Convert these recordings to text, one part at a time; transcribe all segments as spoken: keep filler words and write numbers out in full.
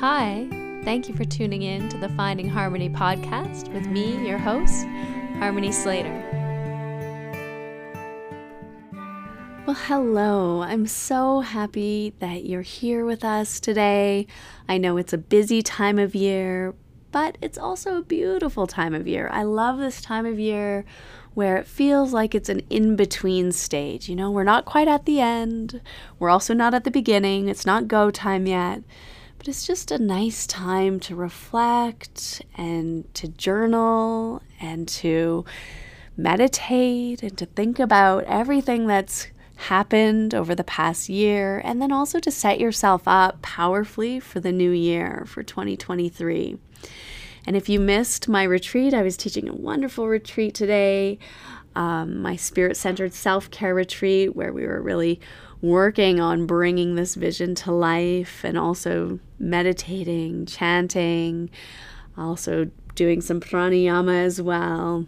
Hi, thank you for tuning in to the Finding Harmony podcast with me, your host, Harmony Slater. Well, hello. I'm so happy that you're here with us today. I know it's a busy time of year, but it's also a beautiful time of year. I love this time of year where it feels like it's an in-between stage. You know, we're not quite at the end. We're also not at the beginning. It's not go time yet. But it's just a nice time to reflect and to journal and to meditate and to think about everything that's happened over the past year, and then also to set yourself up powerfully for the new year, for twenty twenty-three. And if you missed my retreat, I was teaching a wonderful retreat today, um, my spirit-centered self-care retreat, where we were really working on bringing this vision to life and also meditating, chanting, also doing some pranayama as well,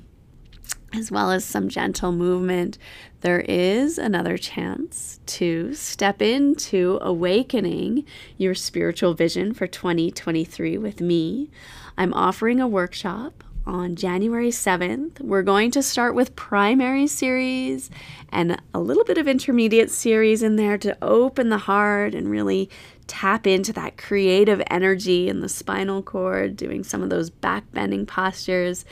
as well as some gentle movement. There is another chance to step into awakening your spiritual vision for twenty twenty-three with me. I'm offering a workshop on January seventh. We're going to start with primary series and a little bit of intermediate series in there to open the heart and really tap into that creative energy in the spinal cord, doing some of those back bending postures.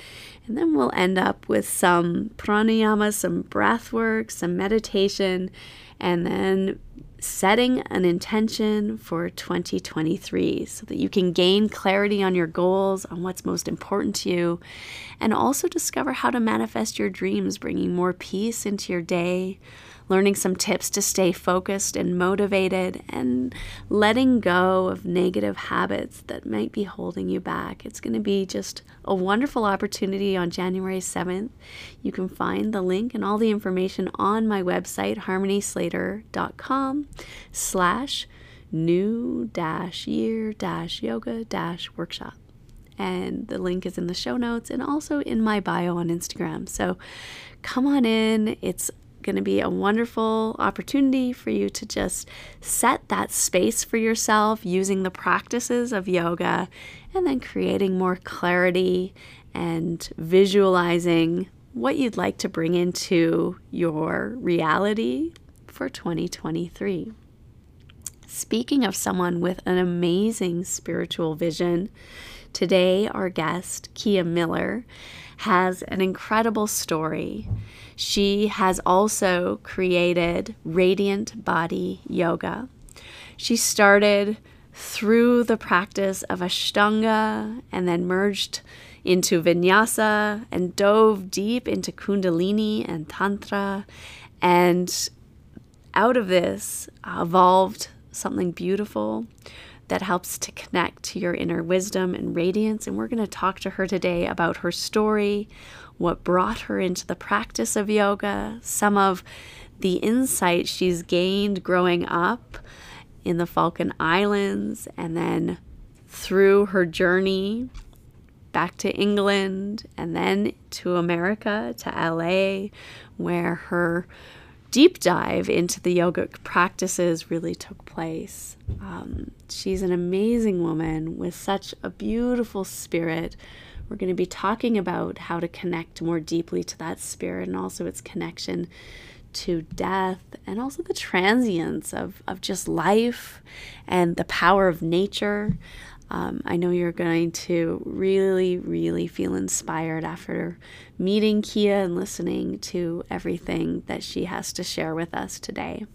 And then we'll end up with some pranayama, some breath work, some meditation, and then setting an intention for twenty twenty-three so that you can gain clarity on your goals, on what's most important to you, and also discover how to manifest your dreams, bringing more peace into your day, learning some tips to stay focused and motivated, and letting go of negative habits that might be holding you back. It's going to be just a wonderful opportunity on January seventh. You can find the link and all the information on my website, harmonyslater.com slash new dash year dash yoga dash workshop. And the link is in the show notes and also in my bio on Instagram. So come on in. It's going to be a wonderful opportunity for you to just set that space for yourself using the practices of yoga and then creating more clarity and visualizing what you'd like to bring into your reality for twenty twenty-three. Speaking of someone with an amazing spiritual vision, today our guest, Kia Miller, has an incredible story. She has also created Radiant Body Yoga. She started through the practice of Ashtanga and then merged into Vinyasa and dove deep into Kundalini and Tantra. And out of this evolved something beautiful that helps to connect to your inner wisdom and radiance. And we're going to talk to her today about her story, what brought her into the practice of yoga, some of the insights she's gained growing up in the Falkland Islands, and then through her journey back to England and then to America, to L A, where her deep dive into the yogic practices really took place. Um, she's an amazing woman with such a beautiful spirit. We're going to be talking about how to connect more deeply to that spirit and also its connection to death and also the transience of, of just life and the power of nature. Um, I know you're going to really, really feel inspired after meeting Kia and listening to everything that she has to share with us today.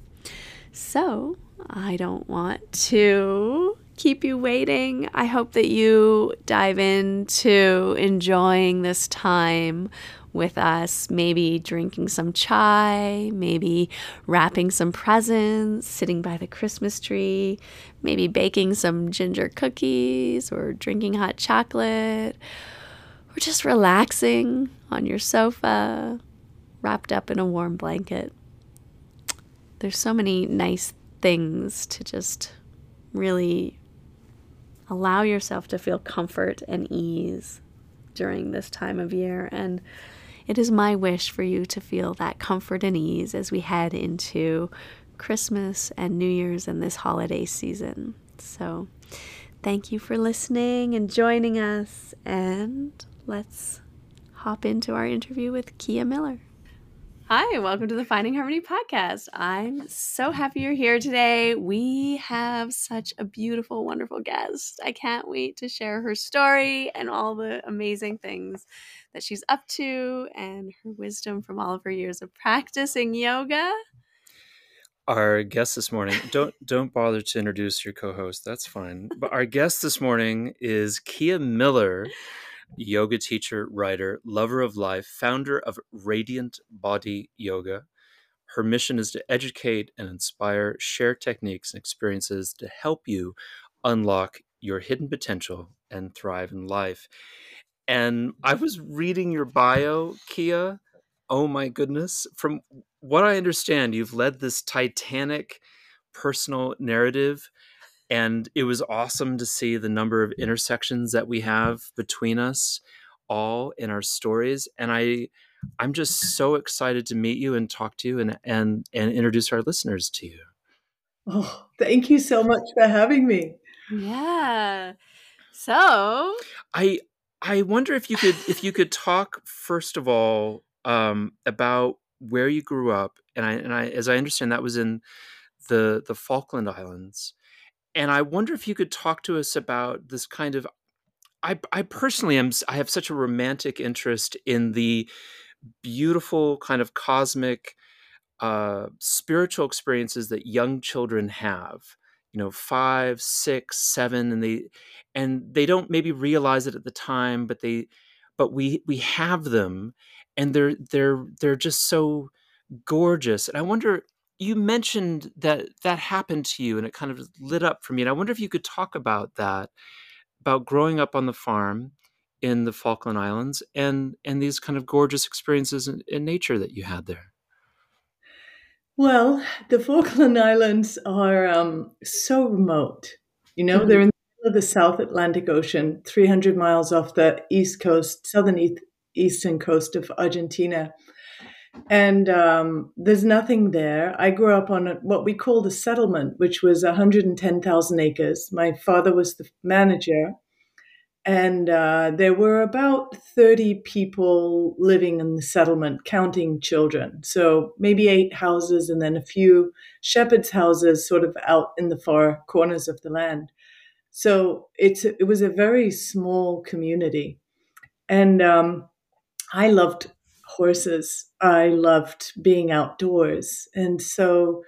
So I don't want to keep you waiting. I hope that you dive into enjoying this time with us, maybe drinking some chai, maybe wrapping some presents, sitting by the Christmas tree, maybe baking some ginger cookies or drinking hot chocolate, or just relaxing on your sofa, wrapped up in a warm blanket. There's so many nice things to just really allow yourself to feel comfort and ease during this time of year, and it is my wish for you to feel that comfort and ease as we head into Christmas and New Year's and this holiday season. So Thank you for listening and joining us, and let's hop into our interview with Kia Miller. Hi, welcome to the Finding Harmony podcast. I'm so happy you're here today. We have such a beautiful, wonderful guest. I can't wait to share her story and all the amazing things that she's up to and her wisdom from all of her years of practicing yoga. Our guest this morning, don't don't bother to introduce your co-host, that's fine. But our guest this morning is Kia Miller, yoga teacher, writer, lover of life, founder of Radiant Body Yoga. Her mission is to educate and inspire, share techniques and experiences to help you unlock your hidden potential and thrive in life. And I was reading your bio, Kia. Oh my goodness. From what I understand, you've led this titanic personal narrative, and it was awesome to see the number of intersections that we have between us all in our stories. And I, I'm just so excited to meet you and talk to you and and and introduce our listeners to you. Oh, thank you so much for having me. Yeah. So I I wonder if you could if you could talk first of all um, about where you grew up, and I and I as I understand that was in the the Falkland Islands, and I wonder if you could talk to us about this kind of I I personally am I have such a romantic interest in the beautiful kind of cosmic uh spiritual experiences that young children have, you know, five, six, seven, and they and they don't maybe realize it at the time, but they but we we have them. And they're they're they're just so gorgeous. And I wonder, you mentioned that that happened to you, and it kind of lit up for me. And I wonder if you could talk about that, about growing up on the farm in the Falkland Islands, and and these kind of gorgeous experiences in, in nature that you had there. Well, the Falkland Islands are um, so remote. You know, mm-hmm. They're in the middle of the South Atlantic Ocean, three hundred miles off the east coast, southern east. eastern coast of Argentina. And um, there's nothing there. I grew up on a, what we called a settlement, which was one hundred ten thousand acres. My father was the manager. And uh, there were about thirty people living in the settlement, counting children. So maybe eight houses and then a few shepherds' houses sort of out in the far corners of the land. So it's it was a very small community. And um, I loved horses. I loved being outdoors. And so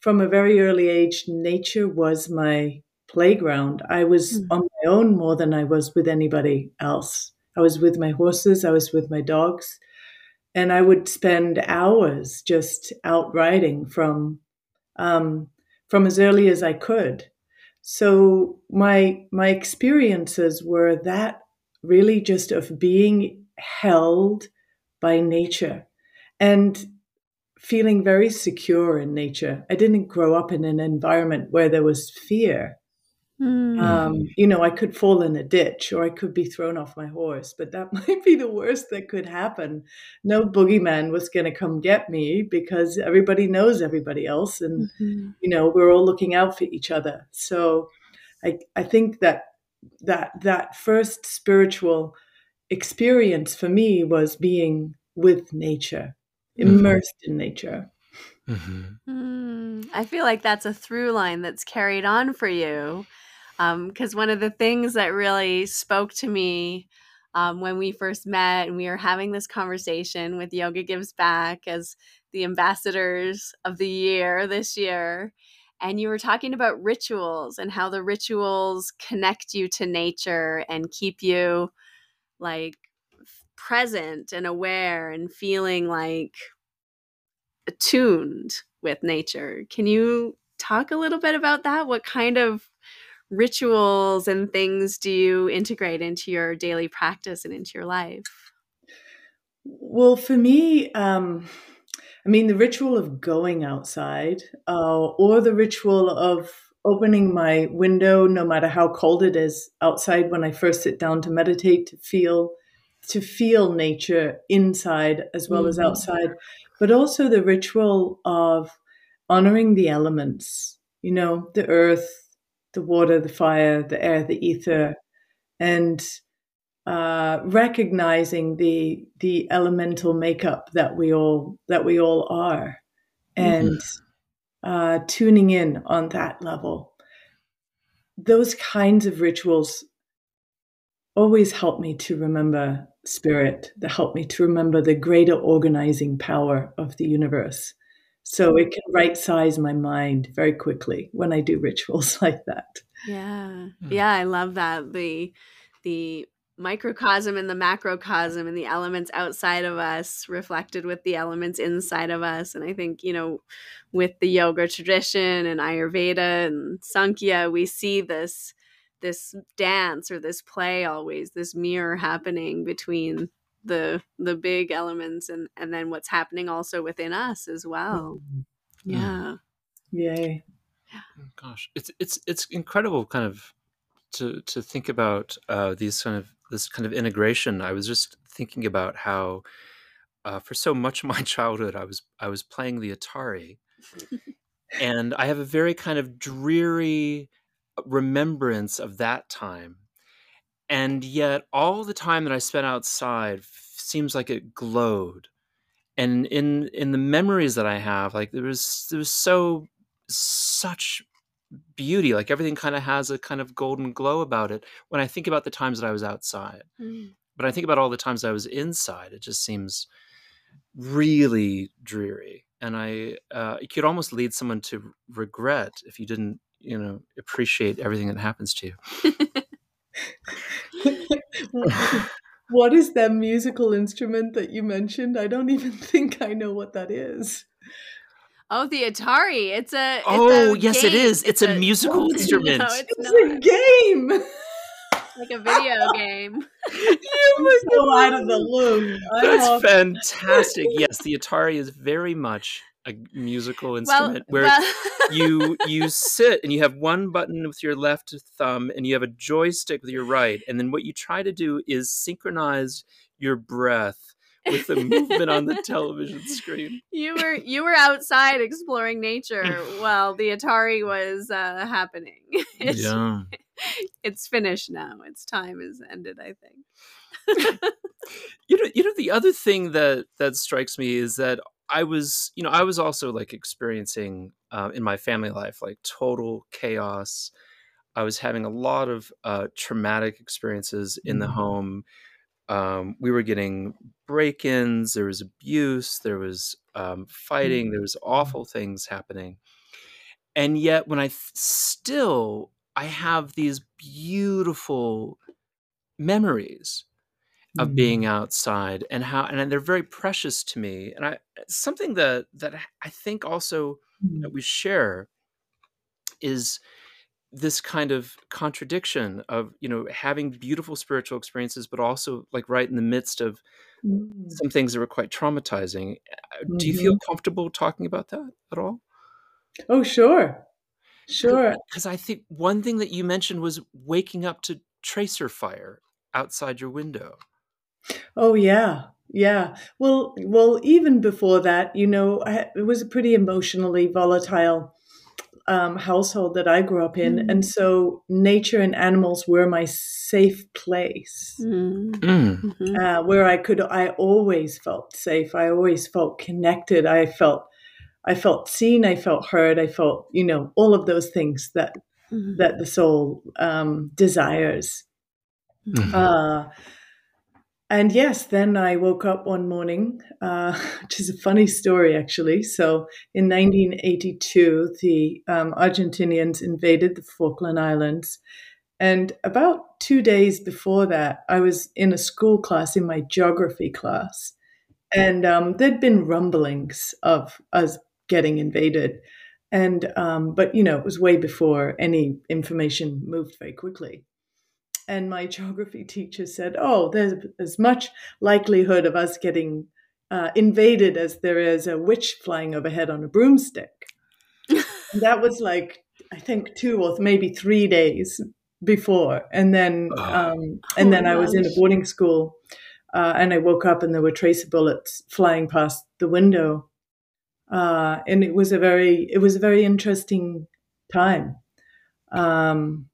from a very early age, nature was my playground. I was mm-hmm. on my own more than I was with anybody else. I was with my horses. I was with my dogs. And I would spend hours just out riding from um, from as early as I could. So my my experiences were that really just of being held by nature and feeling very secure in nature. I didn't grow up in an environment where there was fear. Mm. Um, you know, I could fall in a ditch or I could be thrown off my horse, but that might be the worst that could happen. No boogeyman was going to come get me because everybody knows everybody else. And, mm-hmm. you know, we're all looking out for each other. So I, I think that that that first spiritual experience for me was being with nature, immersed mm-hmm. in nature. Mm-hmm. Mm, I feel like that's a through line that's carried on for you. Because um, one of the things that really spoke to me um, when we first met and we were having this conversation with Yoga Gives Back as the ambassadors of the year this year, and you were talking about rituals and how the rituals connect you to nature and keep you like present and aware and feeling like attuned with nature. Can you talk a little bit about that? What kind of rituals and things do you integrate into your daily practice and into your life? Well, for me, um... I mean, the ritual of going outside uh, or the ritual of opening my window, no matter how cold it is outside, when I first sit down to meditate, to feel to feel nature inside as well mm-hmm. as outside, but also the ritual of honoring the elements, you know, the earth, the water, the fire, the air, the ether, and uh, recognizing the the elemental makeup that we all that we all are, and mm-hmm. uh, tuning in on that level. Those kinds of rituals always help me to remember spirit, that help me to remember the greater organizing power of the universe. So it can right size my mind very quickly when I do rituals like that. Yeah. Yeah. I love that. The, the microcosm and the macrocosm and the elements outside of us reflected with the elements inside of us. And I think, you know, with the yoga tradition and Ayurveda and Sankhya, we see this this dance or this play always, this mirror happening between the the big elements and, and then what's happening also within us as well. Yeah. Yay. Yeah. Gosh. It's it's it's incredible kind of to to think about uh these kind of this kind of integration. I was just thinking about how uh for so much of my childhood I was I was playing the Atari and I have a very kind of dreary remembrance of that time, and yet all the time that I spent outside f- seems like it glowed, and in in the memories that I have, like there was there was so such beauty, like everything kind of has a kind of golden glow about it when I think about the times that I was outside. Mm. But I think about all the times I was inside, it just seems really dreary, and I uh, it could almost lead someone to regret if you didn't, you know, appreciate everything that happens to you. What is that musical instrument that you mentioned? I don't even think I know what that is. Oh, the Atari. It's a it's Oh, a yes, game. It is. It's, it's a, a musical a, instrument. No, it's, it's a game. Like a video game. You were so out of the loop. That's fantastic. Yes, the Atari is very much a musical instrument, well, where well. you you sit and you have one button with your left thumb and you have a joystick with your right, and then what you try to do is synchronize your breath with the movement on the television screen. You were you were outside exploring nature while the Atari was uh, happening. It's, yeah. It's finished now. Its time is ended, I think. you know you know the other thing that that strikes me is that I was, you know, I was also like experiencing uh, in my family life, like total chaos. I was having a lot of uh, traumatic experiences in the home. Um, we were getting break-ins. There was abuse. There was um, fighting. There was awful things happening. And yet when I f- still, I have these beautiful memories of being outside, and how, and they're very precious to me. And I, something that, that I think also that we share is this kind of contradiction of, you know, having beautiful spiritual experiences, but also like right in the midst of mm-hmm. some things that were quite traumatizing. Mm-hmm. Do you feel comfortable talking about that at all? Oh, sure. Sure. Because I think one thing that you mentioned was waking up to tracer fire outside your window. Oh, yeah. Yeah. Well, well, even before that, you know, I, it was a pretty emotionally volatile um, household that I grew up in. Mm. And so nature and animals were my safe place, mm. Mm. Uh, where I could, I always felt safe. I always felt connected. I felt, I felt seen. I felt heard. I felt, you know, all of those things that, mm. that the soul um, desires. Mm-hmm. Uh, And yes, then I woke up one morning, uh, which is a funny story, actually. So in nineteen eighty-two, the um, Argentinians invaded the Falkland Islands. And about two days before that, I was in a school class, in my geography class. And um, there'd been rumblings of us getting invaded. And um, but, you know, it was way before any information moved very quickly. And my geography teacher said, oh, there's as much likelihood of us getting uh, invaded as there is a witch flying overhead on a broomstick. That was like, I think, two or maybe three days before. And then um, and oh, then I was gosh. in a boarding school uh, and I woke up and there were tracer bullets flying past the window. Uh, and it was a very it was a very interesting time. Um,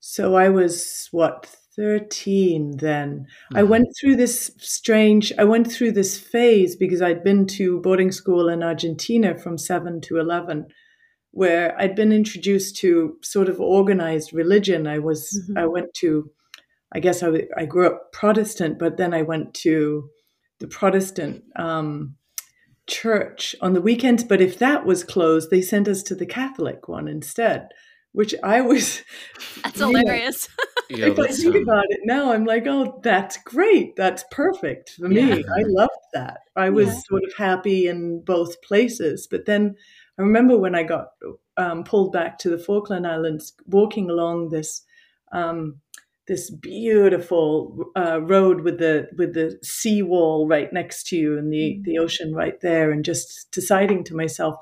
so I was, what, thirteen then. Mm-hmm. I went through this strange, I went through this phase because I'd been to boarding school in Argentina from seven to eleven, where I'd been introduced to sort of organized religion. I was, mm-hmm. I went to, I guess I, I grew up Protestant, but then I went to the Protestant um, church on the weekends. But if that was closed, they sent us to the Catholic one instead, which I was... That's hilarious. Know, yeah, if that's, I think um... about it now, I'm like, oh, that's great. That's perfect for me. Yeah. I loved that. I was yeah. sort of happy in both places. But then I remember when I got um, pulled back to the Falkland Islands, walking along this... Um, this beautiful uh, road with the with the seawall right next to you and the, the ocean right there, and just deciding to myself,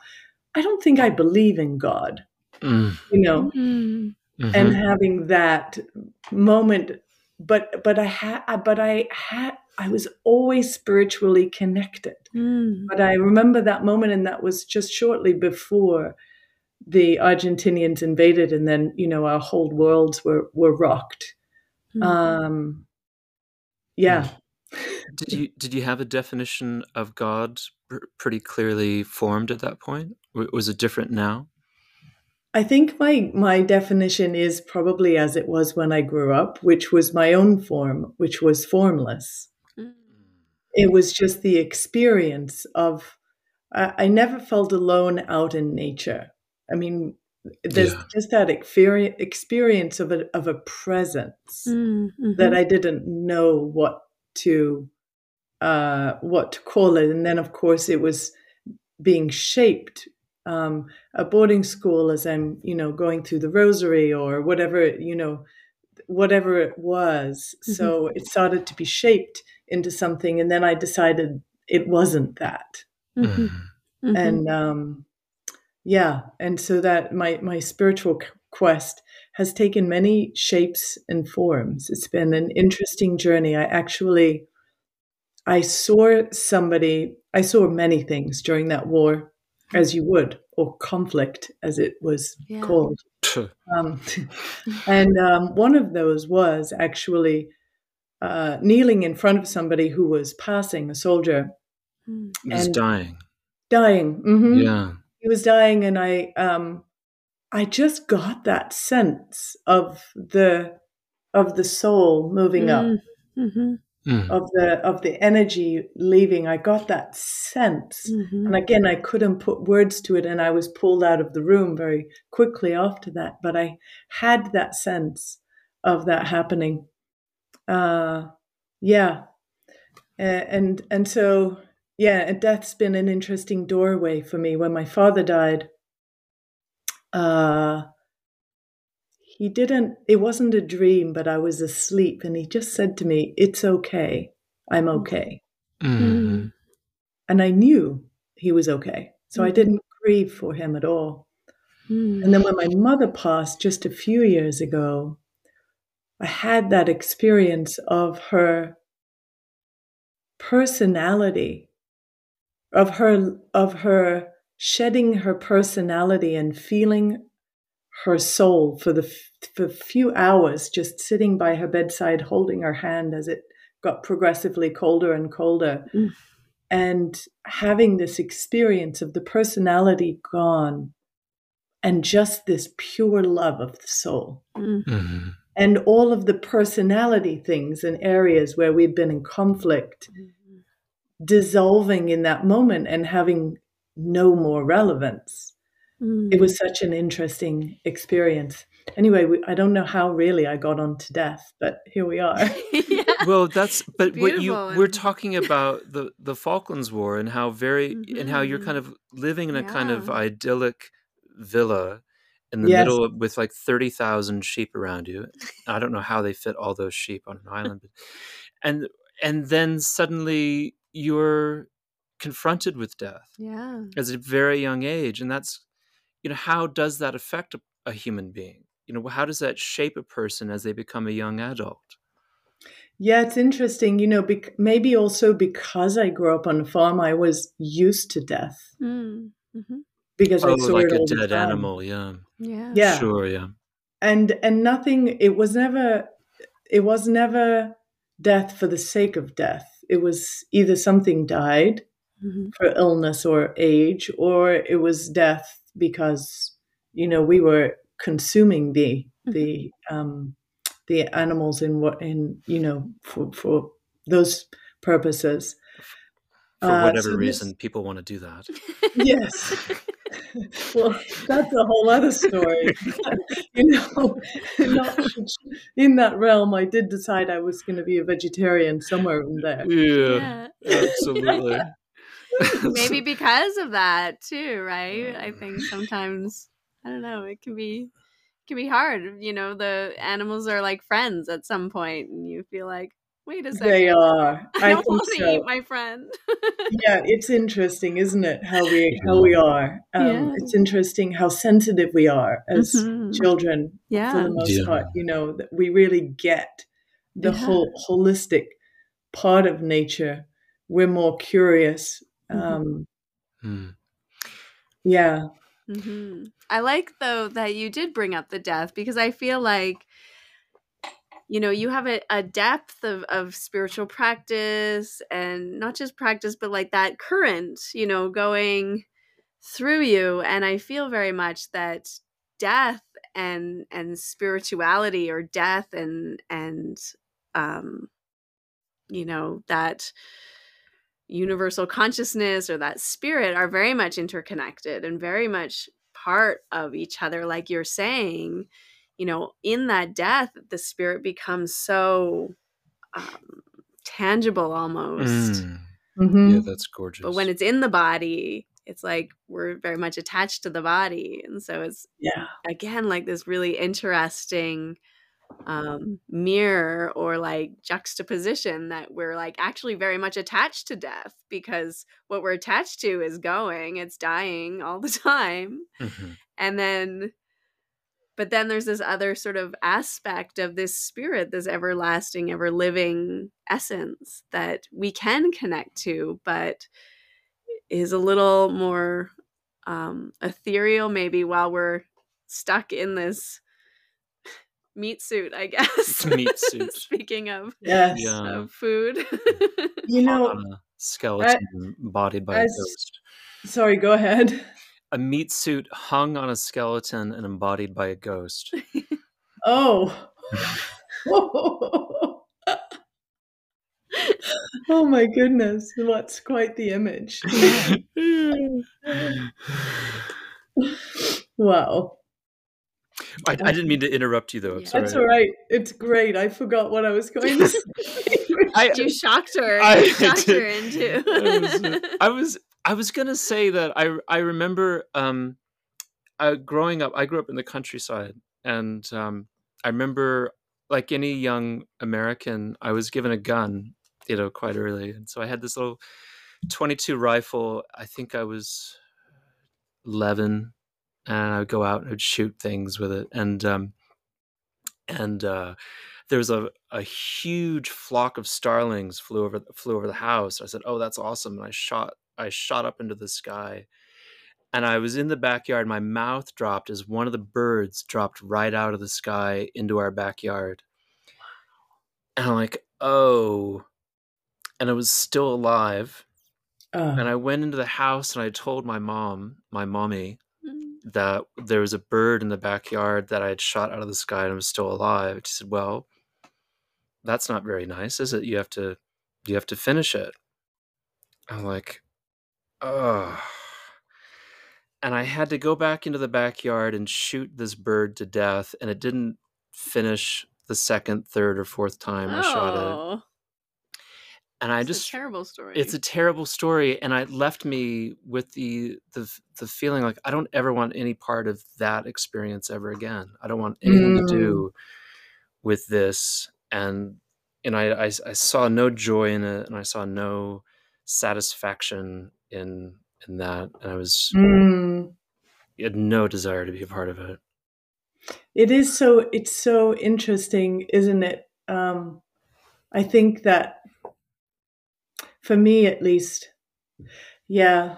I don't think I believe in God, mm. you know, mm-hmm. and having that moment. But but I had but I had I was always spiritually connected. Mm. But I remember that moment, and that was just shortly before the Argentinians invaded, and then you know our whole worlds were were rocked. Um, yeah. Did you, did you have a definition of God pr- pretty clearly formed at that point? W- was it different now? I think my, my definition is probably as it was when I grew up, which was my own form, which was formless. Mm. It was just the experience of, uh, I never felt alone out in nature. I mean, there's yeah. just that experience of a of a presence mm, mm-hmm. that I didn't know what to uh, what to call it, and then of course it was being shaped. Um, a boarding school, as I'm you know going through the rosary or whatever you know whatever it was. Mm-hmm. So it started to be shaped into something, and then I decided it wasn't that, mm-hmm. Mm-hmm. and. Um, Yeah, and so that my, my spiritual quest has taken many shapes and forms. It's been an interesting journey. I actually, I saw somebody, I saw many things during that war, as you would, or conflict, as it was yeah. called. um, and um, one of those was actually uh, kneeling in front of somebody who was passing, a soldier. He was dying. Dying, mm-hmm. Yeah. He was dying, and I, um, I just got that sense of the, of the soul moving mm. up, mm-hmm. mm. of the of the energy leaving. I got that sense, mm-hmm. and again, I couldn't put words to it, and I was pulled out of the room very quickly after that. But I had that sense of that happening. Uh, yeah, and and so. Yeah, and death's been an interesting doorway for me. When my father died, uh, he didn't, it wasn't a dream, but I was asleep. And he just said to me, "It's okay. I'm okay." Mm-hmm. And I knew he was okay. So mm-hmm. I didn't grieve for him at all. Mm-hmm. And then when my mother passed just a few years ago, I had that experience of her personality. Of her, of her shedding her personality and feeling her soul for the f- for a few hours, just sitting by her bedside, holding her hand as it got progressively colder and colder, mm. and having this experience of the personality gone, and just this pure love of the soul, mm. mm-hmm. and all of the personality things and areas where we've been in conflict. Mm. Dissolving in that moment and having no more relevance. Mm. It was such an interesting experience. Anyway, we, I don't know how really I got on to death, but here we are. yeah. Well, that's but Beautiful. What you we're talking about the the Falklands War and how very mm-hmm. and how you're kind of living in a yeah. kind of idyllic villa in the yes. middle of, with like thirty thousand sheep around you. I don't know how they fit all those sheep on an island, but, and and then suddenly. You're confronted with death yeah. as a very young age. And that's, you know, how does that affect a, a human being? You know, how does that shape a person as they become a young adult? Yeah, it's interesting. You know, bec- maybe also because I grew up on a farm, I was used to death. Mm. Mm-hmm. Because oh, I saw like it all a dead the time. Animal, yeah. Yeah. yeah. Sure, yeah. and and nothing. It was never. It was never death for the sake of death. It was either something died mm-hmm. for illness or age, or it was death because, you know, we were consuming the mm-hmm. the um, the animals in what in you know for for those purposes. For whatever uh, so reason, this, people want to do that. Yes. Well, that's a whole other story. You know, not in that realm, I did decide I was going to be a vegetarian somewhere in there. Yeah, yeah. Absolutely. Maybe because of that too, right? I think sometimes, I don't know, it can be it can be hard. You know, the animals are like friends at some point, and you feel like, wait a second. They are. I, I don't want to so. eat my friend. Yeah, it's interesting, isn't it? How we how we are. Um, yeah. It's interesting how sensitive we are as mm-hmm. children. Yeah. For the most yeah. part, you know, that we really get the yeah. whole holistic part of nature. We're more curious. Um, mm-hmm. Yeah. Mm-hmm. I like though that you did bring up the death, because I feel like, you know, you have a, a depth of, of spiritual practice, and not just practice, but like that current, you know, going through you. And I feel very much that death and and spirituality, or death and and um, you know, that universal consciousness or that spirit are very much interconnected and very much part of each other, like you're saying. You know, in that death, the spirit becomes so um, tangible almost. Mm. Mm-hmm. Yeah, that's gorgeous. But when it's in the body, it's like we're very much attached to the body. And so it's, yeah, again, like this really interesting um, mirror or like juxtaposition that we're like actually very much attached to death, because what we're attached to is going, it's dying all the time. Mm-hmm. And then... But then there's this other sort of aspect of this spirit, this everlasting, ever living essence that we can connect to, but is a little more um, ethereal, maybe, while we're stuck in this meat suit, I guess. Meat suit. Speaking of, yes. yeah. of food. You know, on a skeleton I, body by I, a ghost. Sorry, go ahead. A meat suit hung on a skeleton and embodied by a ghost. Oh. Oh my goodness. That's quite the image. Wow. I, I didn't mean to interrupt you, though. It's That's all right. all right. It's great. I forgot what I was going to say. I, you shocked her. I, you shocked I her into. I was... I was I was going to say that I I remember um, I, growing up, I grew up in the countryside, and um, I remember, like any young American, I was given a gun, you know, quite early. And so I had this little twenty-two rifle. I think I was eleven, and I would go out and I'd shoot things with it. And um, and uh, there was a, a huge flock of starlings flew over, flew over the house. I said, oh, that's awesome. And I shot. I shot up into the sky, and I was in the backyard. My mouth dropped as one of the birds dropped right out of the sky into our backyard. And I'm like, oh, and it was still alive. Uh. And I went into the house and I told my mom, my mommy, that there was a bird in the backyard that I had shot out of the sky and it was still alive. She said, well, that's not very nice, is it? You have to, you have to finish it. I'm like, oh, and I had to go back into the backyard and shoot this bird to death, and it didn't finish the second, third, or fourth time oh. I shot it. And it's I just a terrible story. It's a terrible story, and it left me with the the the feeling like I don't ever want any part of that experience ever again. I don't want anything mm. to do with this, and and I, I I saw no joy in it, and I saw no satisfaction in in that, and I was mm. had no desire to be a part of it. It is so it's so interesting, isn't it? Um, I think that for me, at least, yeah,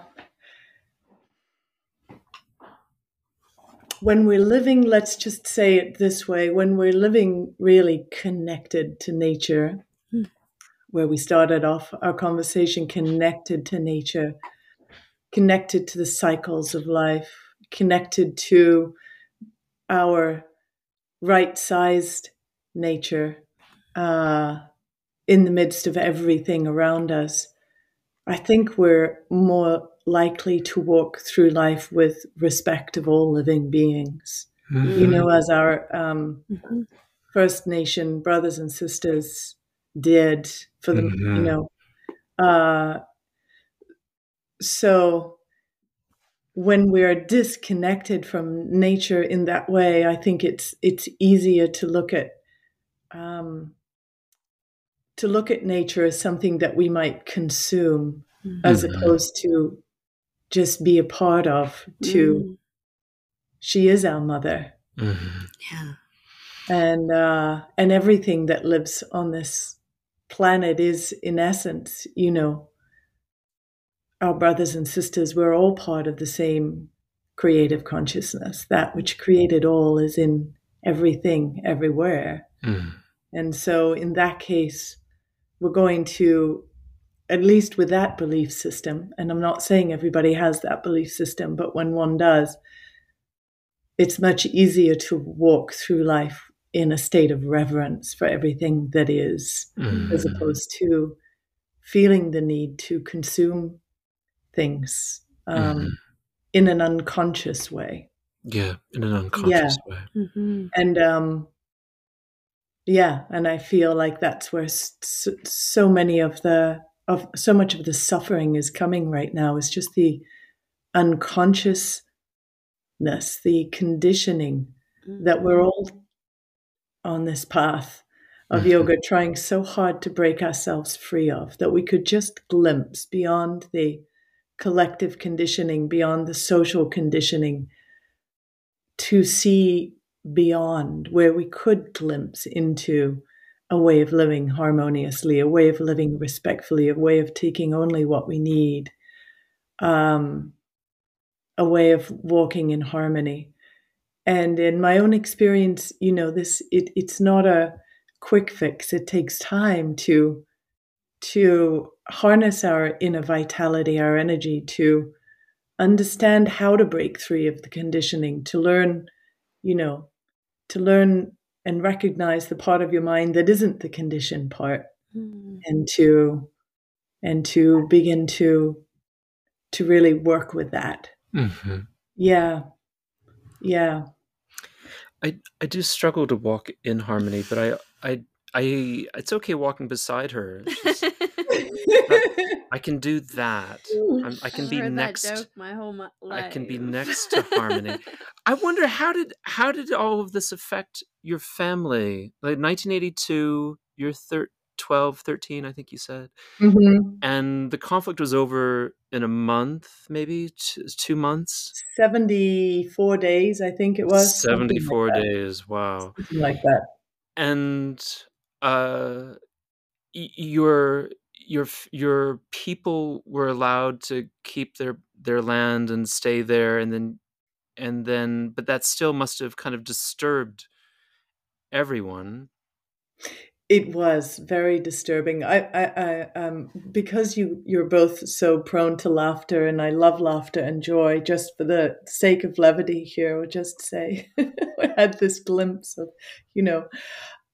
when we're living, let's just say it this way, when we're living really connected to nature, mm. where we started off our conversation, connected to nature, connected to the cycles of life, connected to our right-sized nature uh, in the midst of everything around us, I think we're more likely to walk through life with respect of all living beings. Mm-hmm. You know, as our um, mm-hmm. First Nation brothers and sisters did for them, mm-hmm. you know. Uh, so when we're disconnected from nature in that way, I think it's it's easier to look at um, to look at nature as something that we might consume, mm-hmm. as opposed to just be a part of. To mm-hmm. She is our mother, mm-hmm. yeah, and uh, and everything that lives on this planet is, in essence, you know, our brothers and sisters. We're all part of the same creative consciousness. That which created all is in everything, everywhere. Mm. And so in that case, we're going to, at least with that belief system, and I'm not saying everybody has that belief system, but when one does, it's much easier to walk through life in a state of reverence for everything that is, mm. as opposed to feeling the need to consume things um, mm-hmm. in an unconscious way. Yeah, in an unconscious yeah. way. Mm-hmm. And um, yeah, and I feel like that's where so, so many of the of so much of the suffering is coming right now. Is just the unconsciousness, the conditioning mm-hmm. that we're all on this path of mm-hmm. yoga, trying so hard to break ourselves free of, that we could just glimpse beyond the collective conditioning, beyond the social conditioning, to see beyond, where we could glimpse into a way of living harmoniously, a way of living respectfully, a way of taking only what we need, um, a way of walking in harmony. And in my own experience, you know, this it, it's not a quick fix. It takes time to to harness our inner vitality, our energy, to understand how to break free of the conditioning, to learn, you know, to learn and recognize the part of your mind that isn't the conditioned part, mm. and to and to begin to to really work with that. Mm-hmm. Yeah, yeah. I I do struggle to walk in harmony, but I I. I it's okay walking beside her. Just, I, I can do that. I'm, I can I've be next. That joke my whole life. I can be next to harmony. I wonder how did how did all of this affect your family? Like nineteen eighty-two, you're thir- twelve, thirteen, I think you said, mm-hmm. and the conflict was over in a month, maybe two, two months. Seventy-four days, I think it was. Seventy-four like days. Wow. Something like that. And. Uh, your your your people were allowed to keep their, their land and stay there, and then and then, but that still must have kind of disturbed everyone. It was very disturbing. I I, I um because you you're both so prone to laughter, and I love laughter and joy. Just for the sake of levity here, I would just say I had this glimpse of, you know.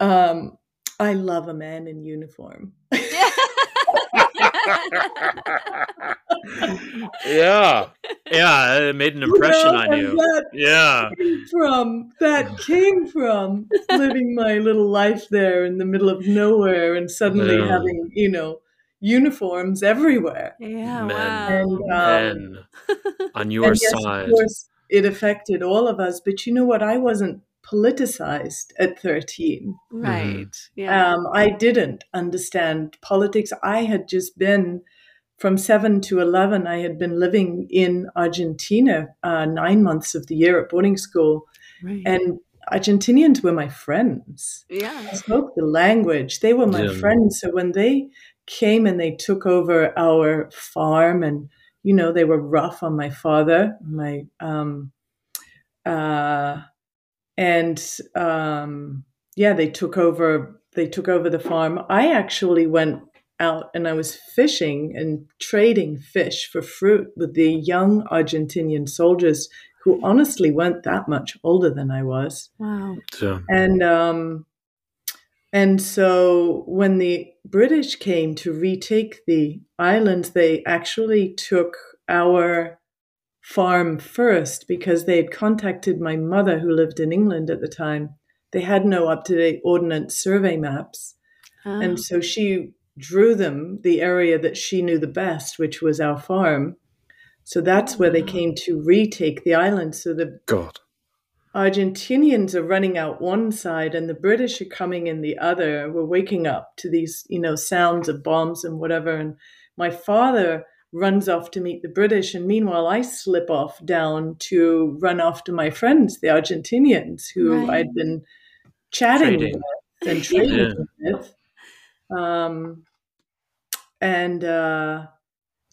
Um, I love a man in uniform. yeah. Yeah, it made an impression well, on you. That yeah. Came from, that came from living my little life there in the middle of nowhere, and suddenly yeah. having, you know, uniforms everywhere. Yeah, men, wow. And, um, men on your and yes, side. Of course, it affected all of us, but you know what? I wasn't politicized at thirteen. Right. Yeah. Um, I didn't understand politics. I had just been, from seven to eleven, I had been living in Argentina uh, nine months of the year at boarding school. Right. And Argentinians were my friends. Yeah. I spoke the language. They were my yeah. friends. So when they came and they took over our farm, and, you know, they were rough on my father, my um Uh, and um, yeah, they took over, they took over the farm. I actually went out and I was fishing and trading fish for fruit with the young Argentinian soldiers who honestly weren't that much older than I was. Wow. So. And, um, and so when the British came to retake the island, they actually took our farm first because they had contacted my mother, who lived in England at the time. They had no up-to-date ordnance survey maps. Oh. And so she drew them the area that she knew the best, which was our farm. So that's where they came to retake the island. So the God. Argentinians are running out one side and the British are coming in the other. We're waking up to these, you know, sounds of bombs and whatever. And my father runs off to meet the British. And meanwhile, I slip off down to run after my friends, the Argentinians, who right. I'd been chatting trading. with and trading yeah. with. Um, and uh,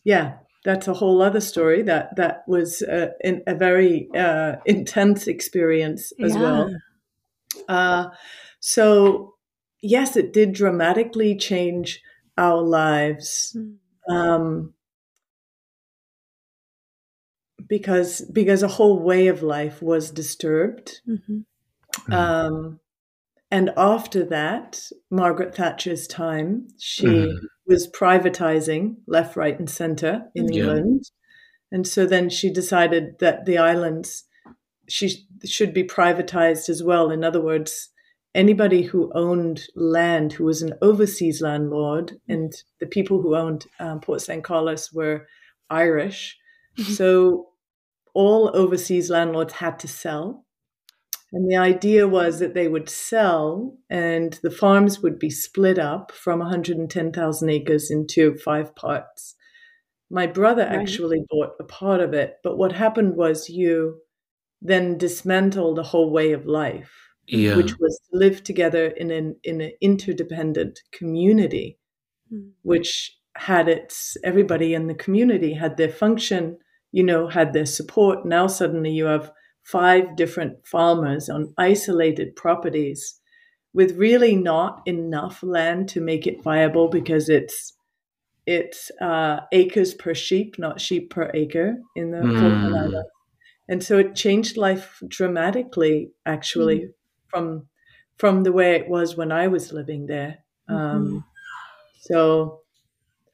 yeah. That's a whole other story. That that was uh, in a very uh, intense experience as yeah. well. Uh, so, yes, it did dramatically change our lives um, because because a whole way of life was disturbed. Mm-hmm. Um, and after that, Margaret Thatcher's time, she. Mm-hmm. was privatizing left, right, and center in yeah. England. And so then she decided that the islands she should be privatized as well. In other words, anybody who owned land, who was an overseas landlord, and the people who owned um, Port Saint Carlos were Irish. Mm-hmm. So all overseas landlords had to sell. And the idea was that they would sell and the farms would be split up from one hundred ten thousand acres into five parts. My brother right. actually bought a part of it. But what happened was you then dismantled the whole way of life, yeah. which was to live together in an, in an interdependent community, mm-hmm. which had its, everybody in the community had their function, you know, had their support. Now suddenly you have five different farmers on isolated properties with really not enough land to make it viable because it's it's uh, acres per sheep, not sheep per acre in the mm. Falkland Islands. And so it changed life dramatically, actually, mm. from from the way it was when I was living there. Um, mm-hmm. So,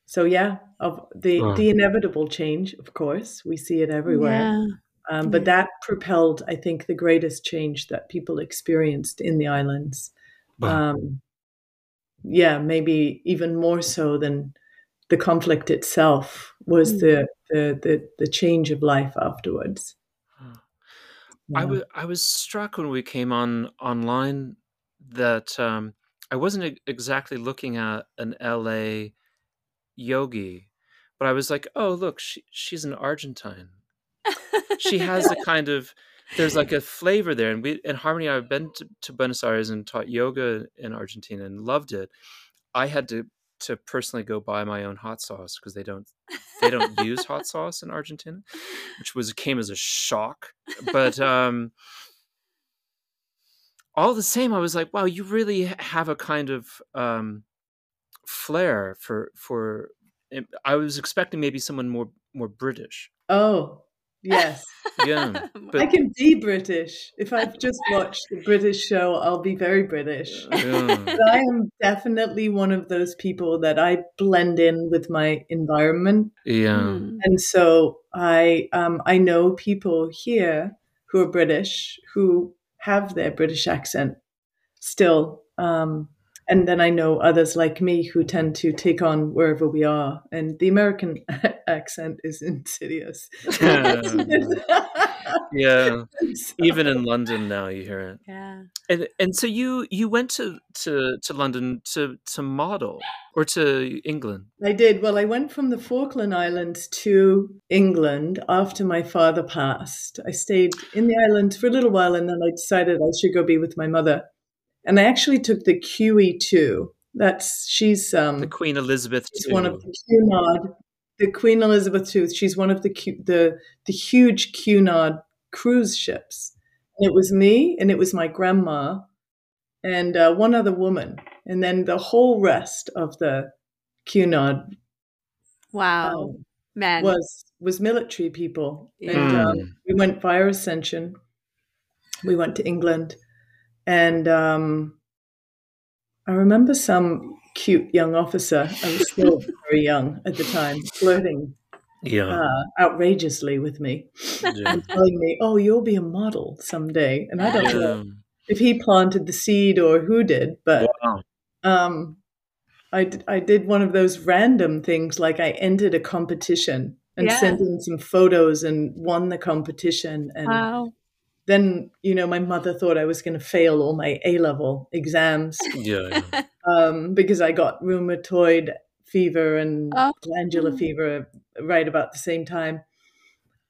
so yeah, of the oh. the inevitable change, of course, we see it everywhere. Yeah. Um, but that propelled, I think, the greatest change that people experienced in the islands. Wow. Um, yeah, maybe even more so than the conflict itself was mm. the, the the the change of life afterwards. Yeah. I was I was struck when we came on online that um, I wasn't exactly looking at an L A yogi, but I was like, oh, look, she, she's an Argentine. She has a kind of, there's like a flavor there. And we, and Harmony, I've been to, to Buenos Aires and taught yoga in Argentina and loved it. I had to, to personally go buy my own hot sauce because they don't, they don't use hot sauce in Argentina, which was, came as a shock. But um, all the same, I was like, wow, you really have a kind of um, flair for, for, I was expecting maybe someone more, more British. Oh, yes. Yeah, but I can be British. If I've just watched the British show, I'll be very British. Yeah. But I am definitely one of those people that I blend in with my environment. Yeah. And so I um, I know people here who are British, who have their British accent still. Um, and then I know others like me who tend to take on wherever we are. And the American accent is insidious. Yeah. yeah. So. Even in London now you hear it. Yeah. And and so you you went to, to, to London to, to model or to England. I did. Well, I went from the Falkland Islands to England after my father passed. I stayed in the islands for a little while and then I decided I should go be with my mother. And I actually took the Q E two. That's she's um, the Queen Elizabeth she's two. One of the Cunard, the Queen Elizabeth two. She's one of the Q, the the huge Cunard cruise ships. It was me, and it was my grandma, and uh, one other woman, and then the whole rest of the Cunard. Wow, um, man was was military people, yeah. and um, we went via Ascension. We went to England, and um, I remember some cute young officer. I was still very young at the time, flirting. Yeah, uh, outrageously with me, yeah. and telling me, "Oh, you'll be a model someday." And I don't yeah. know if he planted the seed or who did, but wow. um, I d- I did one of those random things, like I entered a competition and yeah. sent in some photos and won the competition. And wow. then, you know, my mother thought I was going to fail all my A-level exams, yeah, yeah. Um, because I got rheumatoid fever and oh. glandular fever right about the same time.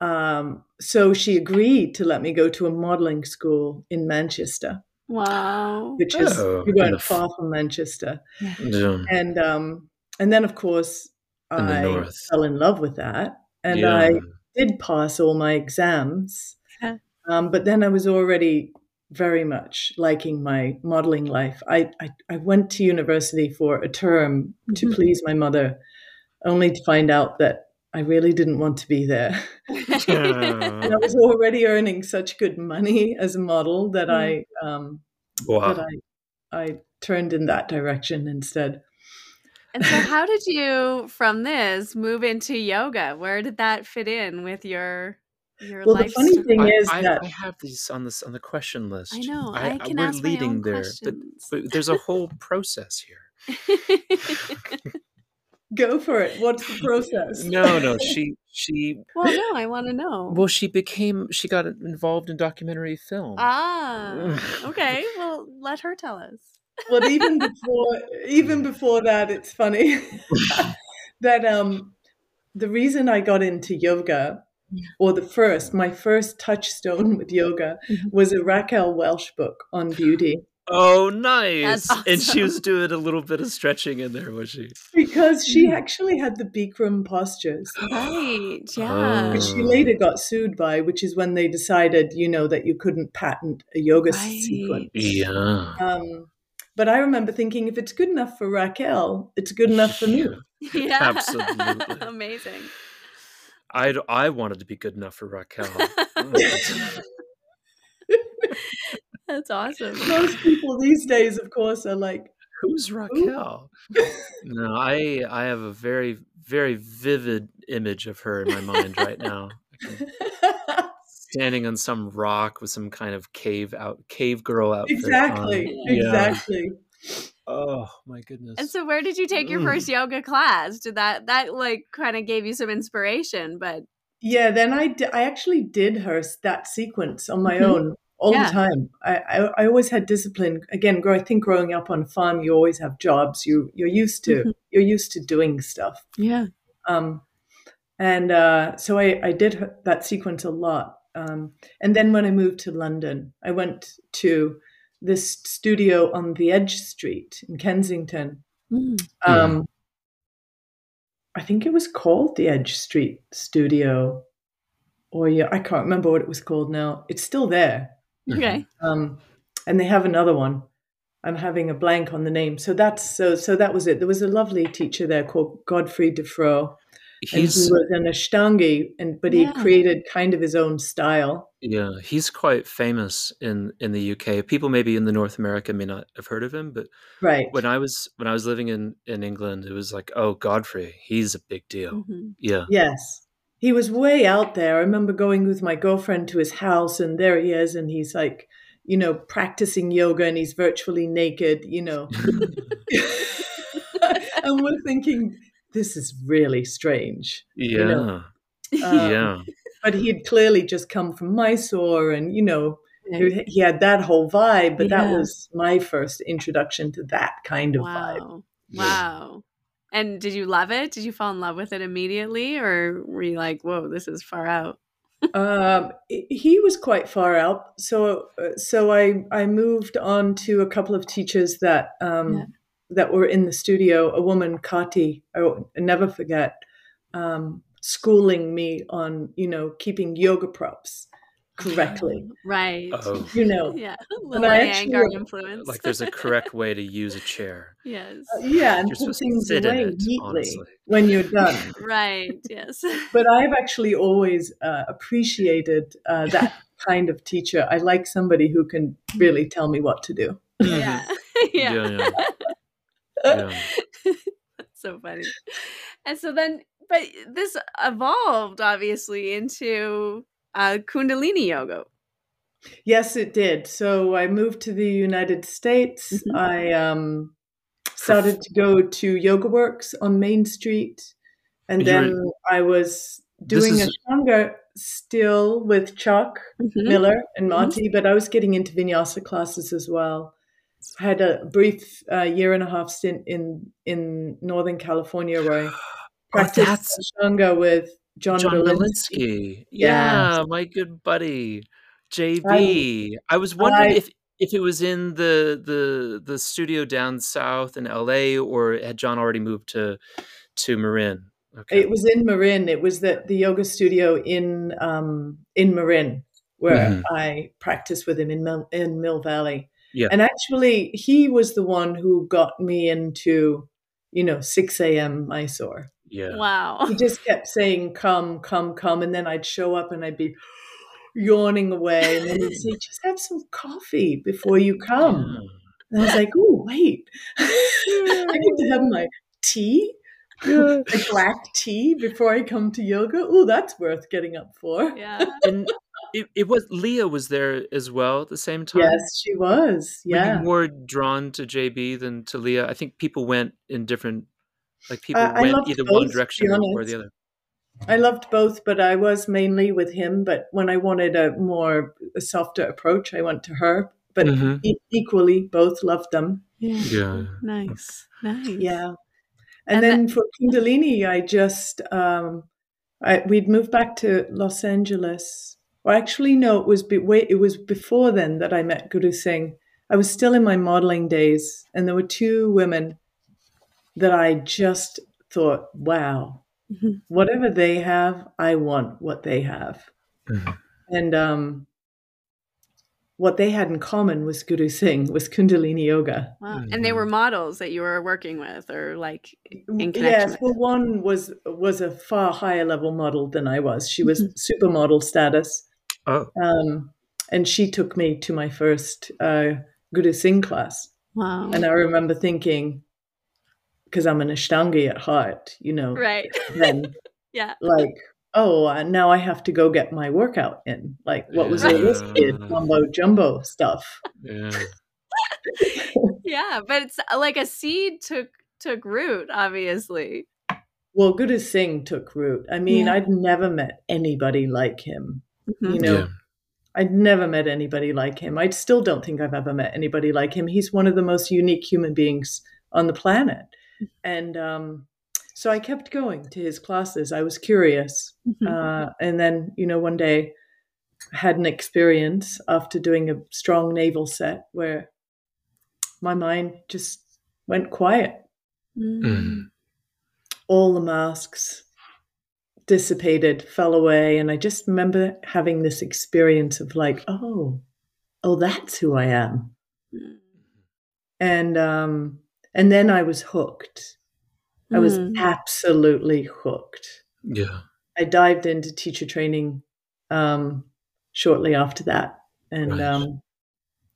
Um, so she agreed to let me go to a modeling school in Manchester. Wow. Which is, oh, we weren't far from Manchester. Yeah. Yeah. And um, and then, of course, in I fell in love with that. And yeah. I did pass all my exams. Yeah. Um, but then I was already very much liking my modeling life. I, I, I went to university for a term to mm-hmm. please my mother, only to find out that I really didn't want to be there. And I was already earning such good money as a model that I um, wow. that I, I turned in that direction instead. And so how did you, from this, move into yoga? Where did that fit in with your... Your well, the funny story. thing is I, that I, I have these on this on the question list. I know I, I can we're ask leading my own there, questions. But, but there's a whole process here. Go for it. What's the process? No, no. She she. Well, no, I want to know. Well, she became she got involved in documentary film. Ah, okay. Well, let her tell us. Well, even before even before that, it's funny that um the reason I got into yoga. Or the first, my first touchstone with yoga was a Raquel Welch book on beauty. Oh, nice. That's awesome. And she was doing a little bit of stretching in there, was she? Because she actually had the Bikram postures. Right, yeah. Oh. Which she later got sued by, which is when they decided, you know, that you couldn't patent a yoga right. sequence. Yeah. Um, but I remember thinking, if it's good enough for Raquel, it's good enough for me. Yeah. Absolutely. Amazing. I, I wanted to be good enough for Raquel. That's awesome. Most people these days, of course, are like, who's Raquel? No, I I have a very, very vivid image of her in my mind right now. Standing on some rock with some kind of cave out cave girl outfit. Exactly, on. exactly. Yeah. Oh my goodness. And so where did you take your first mm. yoga class? Did that, that like kind of gave you some inspiration, but. Yeah, then I, d- I actually did her that sequence on my mm-hmm. own all yeah. the time. I, I, I always had discipline. Again, grow, I think growing up on a farm, you always have jobs. You, you're used to, mm-hmm. you're used to doing stuff. Yeah. Um, and uh, so I, I did her, that sequence a lot. Um, and then when I moved to London, I went to this studio on the Edge Street in Kensington. Mm. Um, yeah. I think it was called the Edge Street Studio, or yeah, I can't remember what it was called now. It's still there. Okay. Um, and they have another one. I'm having a blank on the name. So that's so. So that was it. There was a lovely teacher there called Godfrey Dufresne. He's and he was an Ashtangi, and but he yeah. created kind of his own style. Yeah, he's quite famous in, in the U K. People maybe in the North America may not have heard of him, but right. when I was when I was living in, in England, it was like, oh, Godfrey, he's a big deal. Mm-hmm. Yeah. Yes. He was way out there. I remember going with my girlfriend to his house, and there he is, and he's like, you know, practicing yoga, and he's virtually naked, you know. And we're thinking, this is really strange. Yeah. You know? um, yeah. But he had clearly just come from Mysore, and, you know, he, he had that whole vibe, but yeah. that was my first introduction to that kind of wow. vibe. Wow. Yeah. And did you love it? Did you fall in love with it immediately, or were you like, whoa, this is far out? um, he was quite far out. So, so I, I moved on to a couple of teachers that, um, yeah. that were in the studio, a woman, Kati, I'll never forget, um, schooling me on, you know, keeping yoga props correctly. Right. Oh. You know. Yeah. Little Iyengar influence. Like there's a correct way to use a chair. Yes. Uh, yeah. And put things away it, neatly honestly. When you're done. Right. Yes. But I've actually always uh, appreciated uh, that kind of teacher. I like somebody who can really tell me what to do. Yeah. yeah. yeah, yeah. yeah. That's so funny. And so then, but this evolved obviously into uh, Kundalini yoga. Yes, it did. So I moved to the United States. Mm-hmm. I um, started to go to Yoga Works on Main Street. And You're, then I was doing is... Ashtanga still with Chuck mm-hmm. Miller and Marty, mm-hmm. but I was getting into Vinyasa classes as well. I had a brief uh, year and a half stint in, in Northern California where I practiced oh, Ashtanga with John, John Malinsky. Yeah, yeah, my good buddy, J B. I, I was wondering I, if, if it was in the, the the studio down south in L A or had John already moved to to Marin? Okay. It was in Marin. It was the, the yoga studio in um, in Marin where mm-hmm. I practiced with him in Mil, in Mill Valley. Yeah. And actually, he was the one who got me into, you know, six a.m. Mysore. Yeah. Wow. He just kept saying, come, come, come. And then I'd show up and I'd be yawning away. And then he'd say, just have some coffee before you come. And I was like, oh, wait. I get to have my tea, like black tea before I come to yoga. Oh, that's worth getting up for. Yeah. And It, it was Leah was there as well at the same time. Yes, she was. Yeah. Were you more drawn to J B than to Leah? I think people went in different, like people uh, went either both, one direction or the other. I loved both, but I was mainly with him. But when I wanted a more a softer approach, I went to her. But mm-hmm. e- equally, both loved them. Yeah. yeah. Nice. Nice. Yeah. And, and then that- for Kundalini, I just um, I, we'd moved back to Los Angeles. Well, actually, no, it was be- wait, it was before then that I met Guru Singh. I was still in my modeling days, and there were two women that I just thought, wow, mm-hmm. whatever they have, I want what they have. Mm-hmm. And um, what they had in common was Guru Singh, was Kundalini yoga. Wow. Mm-hmm. And they were models that you were working with or like in connection yes, with? Yes, well, one was, was a far higher level model than I was. She was mm-hmm. supermodel status. Oh. Um, and she took me to my first uh, Guru Singh class. Wow. And I remember thinking, because I'm an Ashtangi at heart, you know. Right. Then, yeah. Like, oh, uh, now I have to go get my workout in. Like, what yeah. was all this kid mumbo jumbo stuff? Yeah. yeah, but it's like a seed took took root, obviously. Well, Guru Singh took root. I mean, yeah. I'd never met anybody like him. You know, yeah. I'd never met anybody like him. I still don't think I've ever met anybody like him. He's one of the most unique human beings on the planet. And um, so I kept going to his classes. I was curious. Uh, and then, you know, one day I had an experience after doing a strong navel set where my mind just went quiet. Mm. All the masks dissipated, fell away. And I just remember having this experience of like, oh, oh, that's who I am. And, um, and then I was hooked. Mm. I was absolutely hooked. Yeah. I dived into teacher training, um, shortly after that. And, right. um,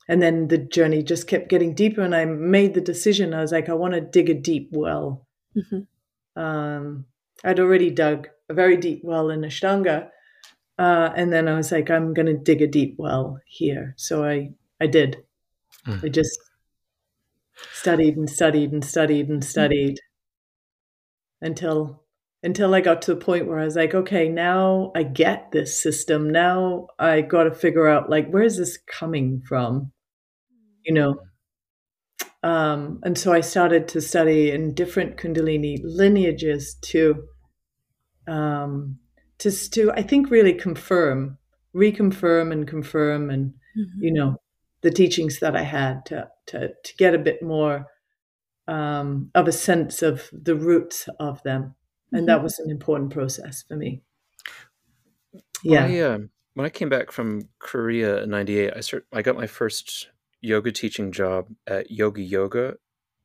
and then the journey just kept getting deeper. And I made the decision. I was like, I want to dig a deep well. Mm-hmm. Um, I'd already dug a very deep well in Ashtanga. Uh, and then I was like, I'm going to dig a deep well here. So I, I did. Mm. I just studied and studied and studied and studied mm. until until I got to the point where I was like, okay, now I get this system. Now I got to figure out, like, where is this coming from? You know? Um, and so I started to study in different Kundalini lineages to Um, just to, I think, really confirm, reconfirm and confirm and, mm-hmm. you know, the teachings that I had to, to, to get a bit more um, of a sense of the roots of them. And mm-hmm. that was an important process for me. Yeah. I, uh, When I came back from Korea in ninety-eight, I start, I got my first yoga teaching job at Yoga Yoga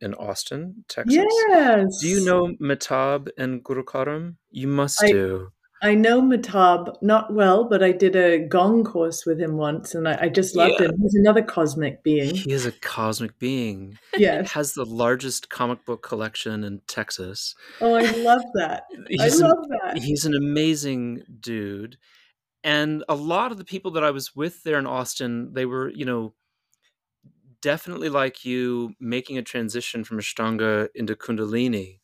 in Austin, Texas. Yes. Do you know Metab and Gurukaram? You must I, do. I know Metab not well, but I did a gong course with him once, and I, I just loved yeah. him. He's another cosmic being. He is a cosmic being. Yes. He has the largest comic book collection in Texas. Oh, I love that. He's I love an, that. He's an amazing dude. And a lot of the people that I was with there in Austin, they were, you know, definitely like you, making a transition from Ashtanga into Kundalini.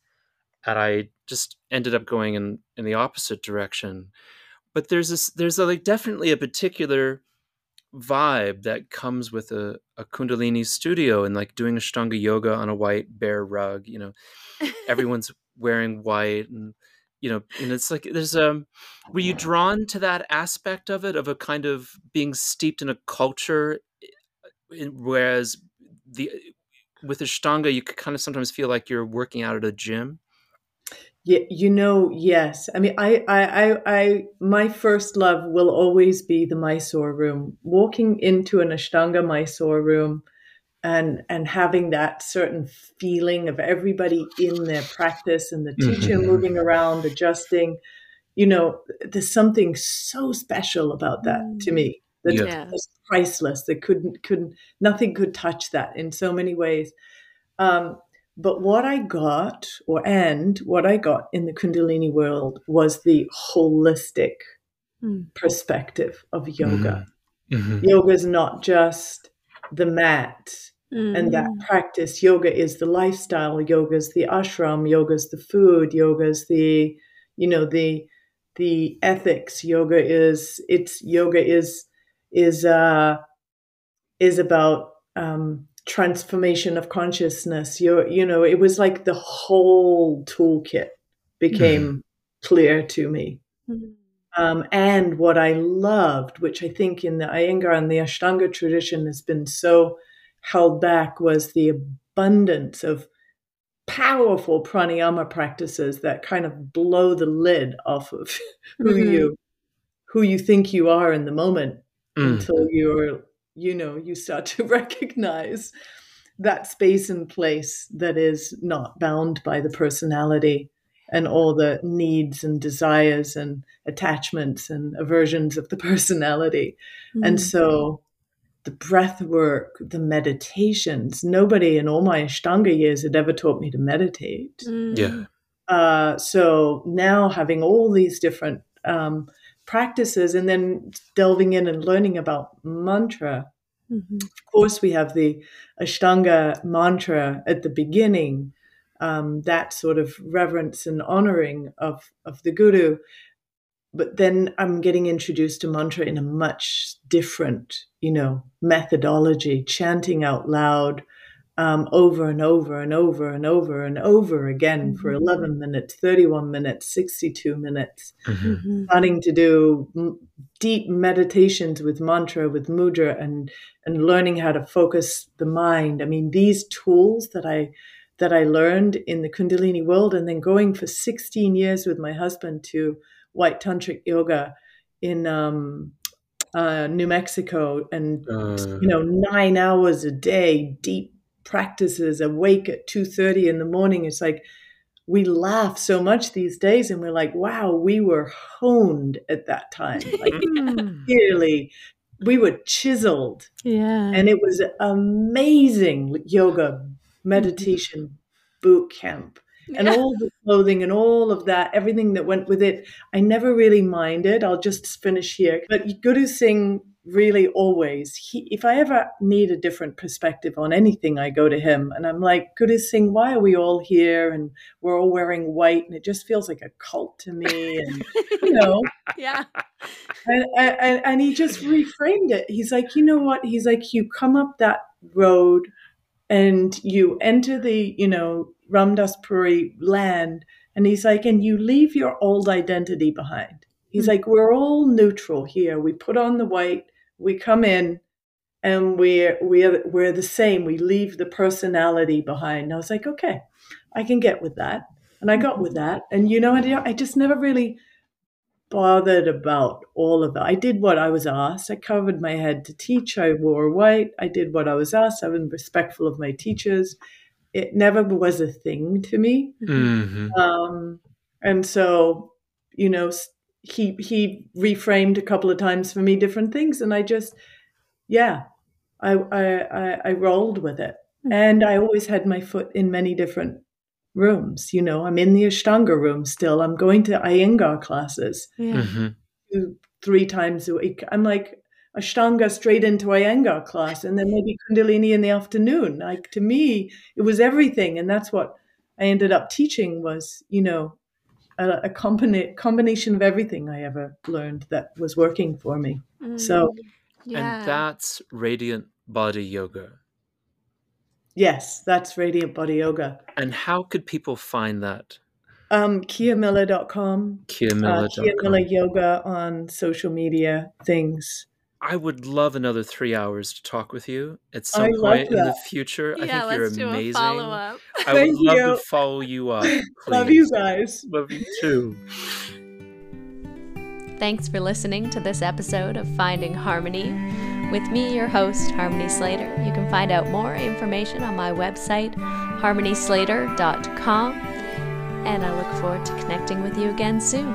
And I just ended up going in, in the opposite direction. But there's this, there's a, like definitely a particular vibe that comes with a, a Kundalini studio and like doing Ashtanga yoga on a white bear rug, you know, everyone's wearing white and, you know, and it's like, there's a, were you drawn to that aspect of it, of a kind of being steeped in a culture? Whereas the with Ashtanga, you could kind of sometimes feel like you're working out at a gym. Yeah, you know, yes. I mean, I, I, I, I, my first love will always be the Mysore room. Walking into an Ashtanga Mysore room, and and having that certain feeling of everybody in their practice and the teacher mm-hmm. moving around, adjusting. You know, there's something so special about that to me. That's yeah. priceless. That couldn't, couldn't, nothing could touch that in so many ways. Um, but what I got, or and what I got in the Kundalini world was the holistic mm. perspective of yoga. Mm-hmm. Yoga is not just the mat mm. and that practice. Yoga is the lifestyle. Yoga is the ashram. Yoga is the food. Yoga is the, you know, the the ethics. Yoga is it's yoga is. is uh is about um transformation of consciousness. You you know, it was like the whole toolkit became mm. clear to me. Mm. Um and what I loved, which I think in the Iyengar and the Ashtanga tradition has been so held back, was the abundance of powerful pranayama practices that kind of blow the lid off of who mm-hmm. you who you think you are in the moment. Mm. Until you're, you know, you start to recognize that space and place that is not bound by the personality and all the needs and desires and attachments and aversions of the personality. Mm. And so the breath work, the meditations, nobody in all my Ashtanga years had ever taught me to meditate. Mm. Yeah. Uh, so now having all these different um practices and then delving in and learning about mantra. Mm-hmm. Of course, we have the Ashtanga mantra at the beginning, um, that sort of reverence and honoring of, of the guru. But then I'm getting introduced to mantra in a much different, you know, methodology, chanting out loud um, over and over and over and over and over again mm-hmm. for eleven minutes, thirty-one minutes, sixty-two minutes, mm-hmm. starting to do m- deep meditations with mantra, with mudra, and, and learning how to focus the mind. I mean, these tools that I, that I learned in the Kundalini world, and then going for sixteen years with my husband to white tantric yoga in, um, uh, New Mexico, and, uh. you know, nine hours a day, deep practices, awake at two thirty in the morning. It's like we laugh so much these days and we're like, wow, we were honed at that time. Like really, we were chiseled. Yeah. And it was amazing yoga, meditation, boot camp, and yeah. all the clothing and all of that, everything that went with it. I never really minded. I'll just finish here. But Guru Singh really always, he, if I ever need a different perspective on anything, I go to him and I'm like, Guru Singh, why are we all here? And we're all wearing white and it just feels like a cult to me. And, you know, yeah. And, and, and he just reframed it. He's like, you know what? He's like, you come up that road and you enter the, you know, Ramdaspuri land. And he's like, and you leave your old identity behind. He's mm-hmm. like, we're all neutral here. We put on the white. We come in and we're, we're, we're the same. We leave the personality behind. And I was like, okay, I can get with that. And I got with that. And, you know, I, I just never really bothered about all of that. I did what I was asked. I covered my head to teach. I wore white. I did what I was asked. I was respectful of my teachers. It never was a thing to me. Mm-hmm. Um, and so, you know, he he reframed a couple of times for me different things. And I just, yeah, I I, I rolled with it. Mm-hmm. And I always had my foot in many different rooms. You know, I'm in the Ashtanga room still. I'm going to Iyengar classes yeah. mm-hmm. two, three times a week. I'm like Ashtanga straight into Iyengar class, and then maybe Kundalini in the afternoon. Like, to me, it was everything. And that's what I ended up teaching was, you know, a, a combina- combination of everything I ever learned that was working for me. Mm. So, yeah. And that's Radiant Body Yoga. Yes, that's Radiant Body Yoga. And how could people find that? Um, kia miller dot com. Kia Miller dot com. Uh, Kia Miller Yoga on social media things. I would love another three hours to talk with you at some I point in the future. Yeah, I think let's you're amazing. Do a follow-up. I would Thank love you. To follow you up. Love you guys. Love you too. Thanks for listening to this episode of Finding Harmony. With me, your host, Harmony Slater. You can find out more information on my website, harmony slater dot com. And I look forward to connecting with you again soon.